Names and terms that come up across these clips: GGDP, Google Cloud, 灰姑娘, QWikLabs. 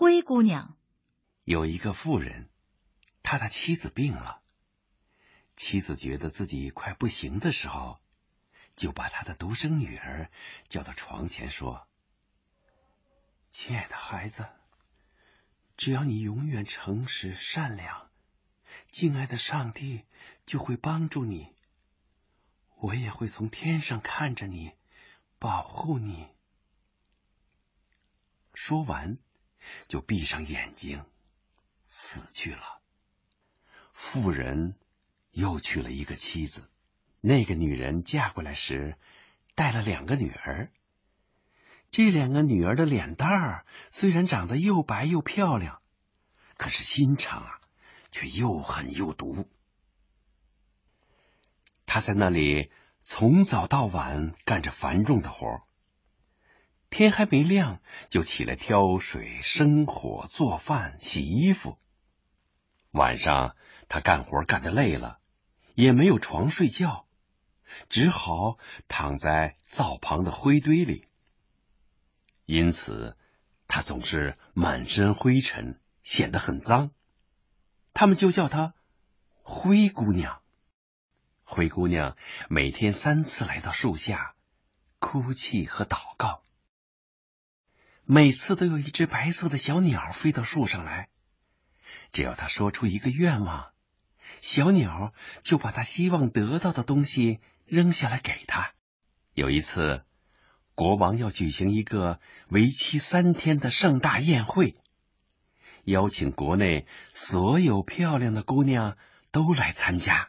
灰姑娘。有一个妇人，他的妻子病了，妻子觉得自己快不行的时候，就把他的独生女儿叫到床前说：亲爱的孩子，只要你永远诚实善良，敬爱的上帝就会帮助你，我也会从天上看着你，保护你。说完就闭上眼睛死去了。妇人又娶了一个妻子，那个女人嫁过来时带了两个女儿，这两个女儿的脸蛋儿虽然长得又白又漂亮，可是心肠啊却又狠又毒。他在那里从早到晚干着繁重的活，天还没亮就起来挑水、生火、做饭、洗衣服。晚上他干活干得累了，也没有床睡觉，只好躺在灶旁的灰堆里。因此他总是满身灰尘，显得很脏，他们就叫他灰姑娘。灰姑娘每天3次来到树下哭泣和祷告，每次都有一只白色的小鸟飞到树上来，只要她说出一个愿望，小鸟就把她希望得到的东西扔下来给她。有一次，国王要举行一个为期3天的盛大宴会，邀请国内所有漂亮的姑娘都来参加。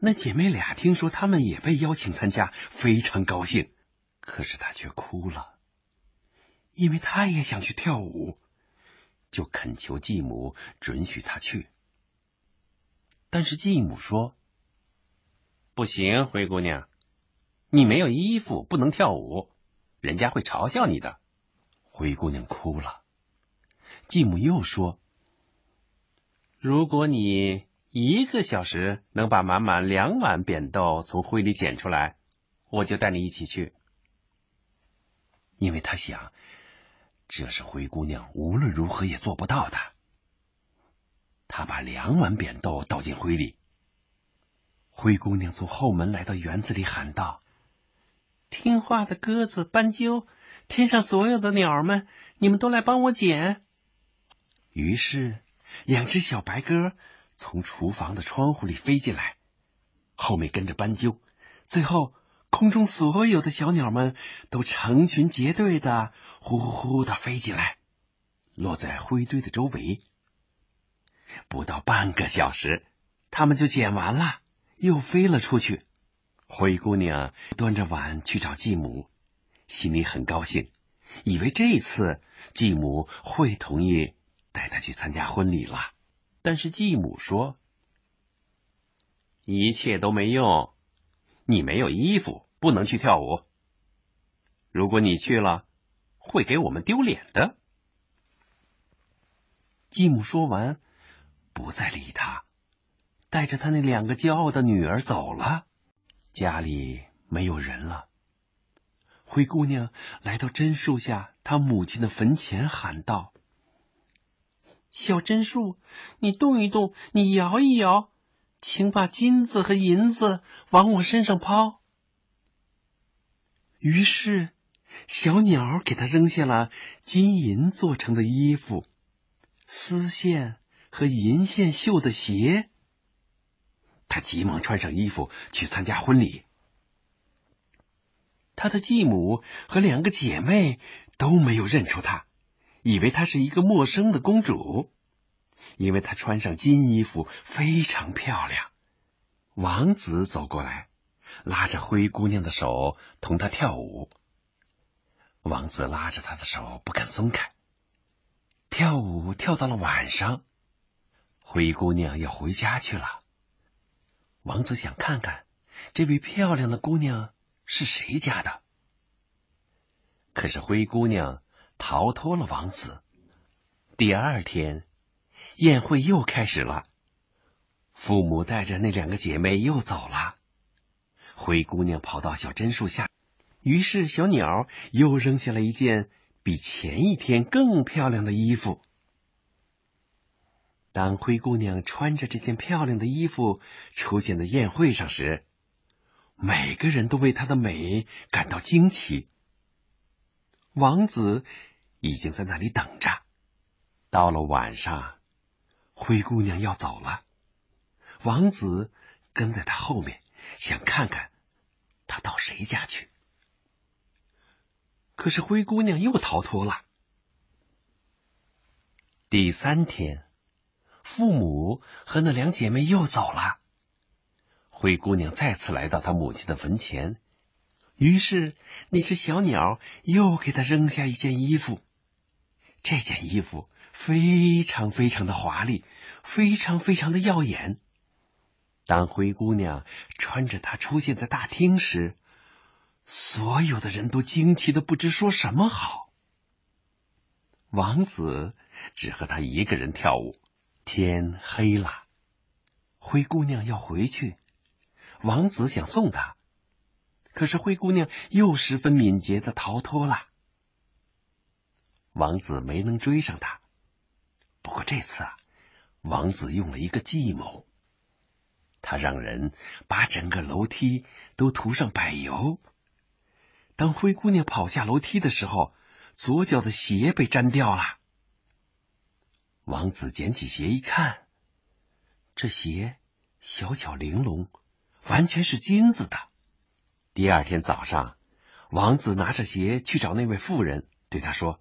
那姐妹俩听说她们也被邀请参加，非常高兴，可是她却哭了，因为他也想去跳舞，就恳求继母准许他去。但是继母说：不行，灰姑娘，你没有衣服不能跳舞，人家会嘲笑你的。灰姑娘哭了。继母又说：如果你1个小时能把满满2碗扁豆从灰里捡出来，我就带你一起去。因为他想这是灰姑娘无论如何也做不到的。她把2碗扁豆倒进灰里。灰姑娘从后门来到园子里喊道：听话的鸽子、斑鸠，天上所有的鸟们，你们都来帮我捡。于是2只小白鸽从厨房的窗户里飞进来，后面跟着斑鸠，最后空中所有的小鸟们都成群结队的呼呼的飞进来，落在灰堆的周围。不到半个小时，它们就捡完了，又飞了出去。灰姑娘端着碗去找继母，心里很高兴，以为这次继母会同意带她去参加婚礼了。但是继母说：一切都没用，你没有衣服不能去跳舞，如果你去了会给我们丢脸的。继母说完不再理他，带着他那2个骄傲的女儿走了。家里没有人了，灰姑娘来到榛树下她母亲的坟前喊道：小榛树，你动一动，你摇一摇，请把金子和银子往我身上抛。于是小鸟给他扔下了金银做成的衣服、丝线和银线绣的鞋。他急忙穿上衣服去参加婚礼。他的继母和2个姐妹都没有认出他，以为她是一个陌生的公主，因为她穿上金衣服非常漂亮。王子走过来，拉着灰姑娘的手同她跳舞。王子拉着她的手不肯松开，跳舞跳到了晚上，灰姑娘要回家去了。王子想看看这位漂亮的姑娘是谁家的，可是灰姑娘逃脱了王子。第2天宴会又开始了，父母带着那2个姐妹又走了。灰姑娘跑到小榛树下，于是小鸟又扔下了一件比前一天更漂亮的衣服。当灰姑娘穿着这件漂亮的衣服出现在宴会上时，每个人都为她的美感到惊奇。王子已经在那里等着。到了晚上，灰姑娘要走了，王子跟在她后面，想看看她到谁家去。可是灰姑娘又逃脱了。第三天，父母和那两姐妹又走了。灰姑娘再次来到她母亲的坟前，于是那只小鸟又给她扔下一件衣服。这件衣服非常非常的华丽，非常非常的耀眼。当灰姑娘穿着它出现在大厅时，所有的人都惊奇的不知说什么好。王子只和她一个人跳舞，天黑了。灰姑娘要回去，王子想送她，可是灰姑娘又十分敏捷的逃脱了。王子没能追上她，不过这次王子用了一个计谋，他让人把整个楼梯都涂上柏油。当灰姑娘跑下楼梯的时候，左脚的鞋被沾掉了。王子捡起鞋一看，这鞋小巧玲珑，完全是金子的。第二天早上，王子拿着鞋去找那位妇人，对她说：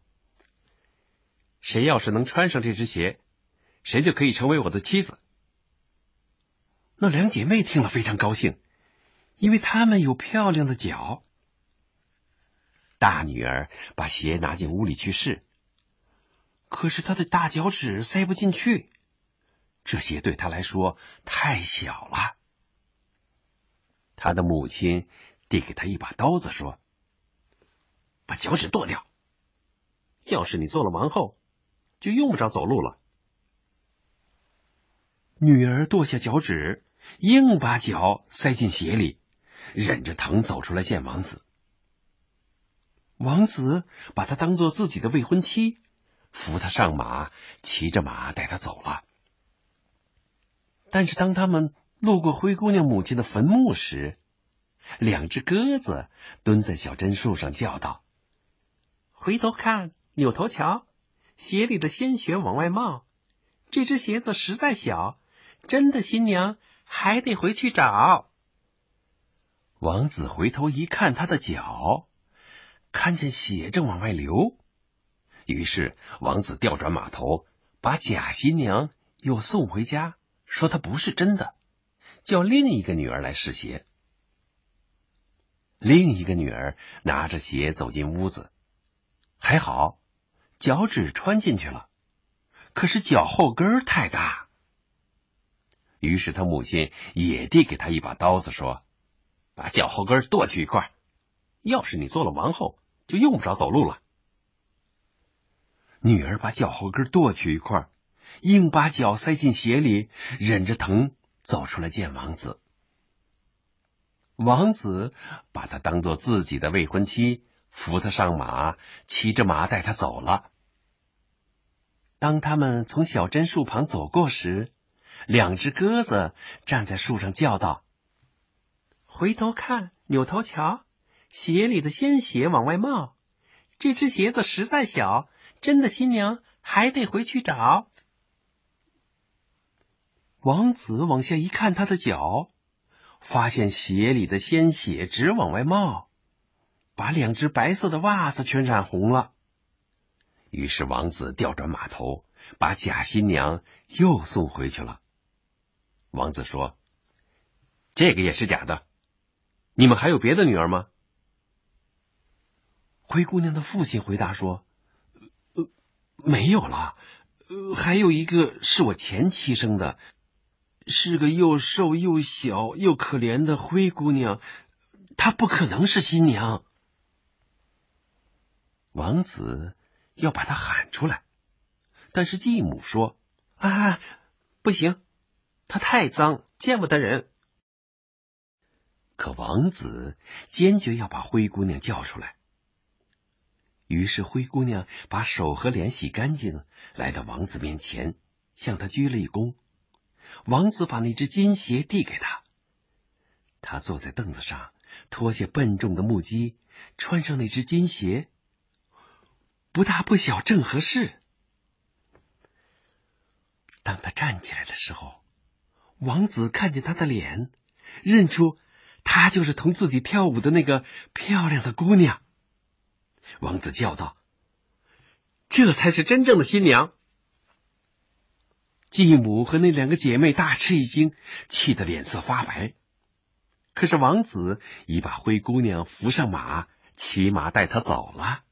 谁要是能穿上这只鞋，谁就可以成为我的妻子。那两姐妹听了非常高兴，因为她们有漂亮的脚。大女儿把鞋拿进屋里去试，可是他的大脚趾塞不进去，这鞋对他来说太小了。他的母亲递给他一把刀子说：把脚趾剁掉，要是你做了王后，就用不着走路了。女儿剁下脚趾，硬把脚塞进鞋里，忍着疼走出来见王子。王子把她当做自己的未婚妻，扶他上马，骑着马带他走了。但是当他们路过灰姑娘母亲的坟墓时，两只鸽子蹲在小榛树上叫道：回头看，扭头瞧，鞋里的鲜血往外冒，这只鞋子实在小，真的新娘还得回去找。王子回头一看，他的脚看见血正往外流，于是王子调转马头，把假新娘又送回家，说她不是真的，叫另一个女儿来试鞋。另一个女儿拿着鞋走进屋子，还好脚趾穿进去了，可是脚后跟太大。于是她母亲也递给她一把刀子说：把脚后跟剁去一块，要是你做了王后，就用不着走路了。女儿把脚后跟剁去一块，硬把脚塞进鞋里，忍着疼走出来见王子。王子把她当做自己的未婚妻，扶她上马，骑着马带她走了。当他们从小榛树旁走过时，两只鸽子站在树上叫道：回头看，扭头瞧，鞋里的鲜血往外冒，这只鞋子实在小，真的新娘还得回去找。王子往下一看，他的脚发现鞋里的鲜血直往外冒，把两只白色的袜子全染红了。于是王子调转马头，把假新娘又送回去了。王子说：这个也是假的，你们还有别的女儿吗？灰姑娘的父亲回答说：没有了，还有一个是我前妻生的，是个又瘦又小又可怜的灰姑娘，她不可能是新娘。王子要把她喊出来，但是继母说：啊，不行，她太脏，见不得人。可王子坚决要把灰姑娘叫出来。于是灰姑娘把手和脸洗干净，来到王子面前，向他鞠了一躬。王子把那只金鞋递给他，他坐在凳子上，脱下笨重的木屐，穿上那只金鞋，不大不小，正合适。当他站起来的时候，王子看见他的脸，认出她就是同自己跳舞的那个漂亮的姑娘。王子叫道：“这才是真正的新娘！”继母和那两个姐妹大吃一惊，气得脸色发白。可是王子已把灰姑娘扶上马，骑马带她走了。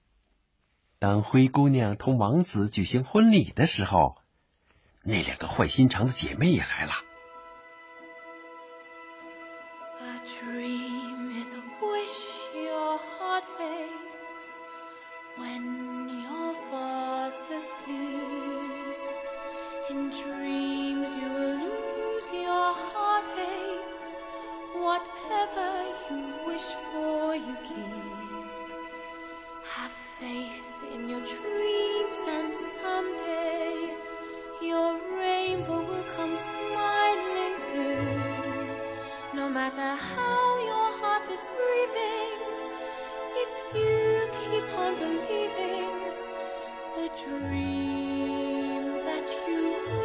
当灰姑娘同王子举行婚礼的时候，那两个坏心肠的姐妹也来了。Dream that you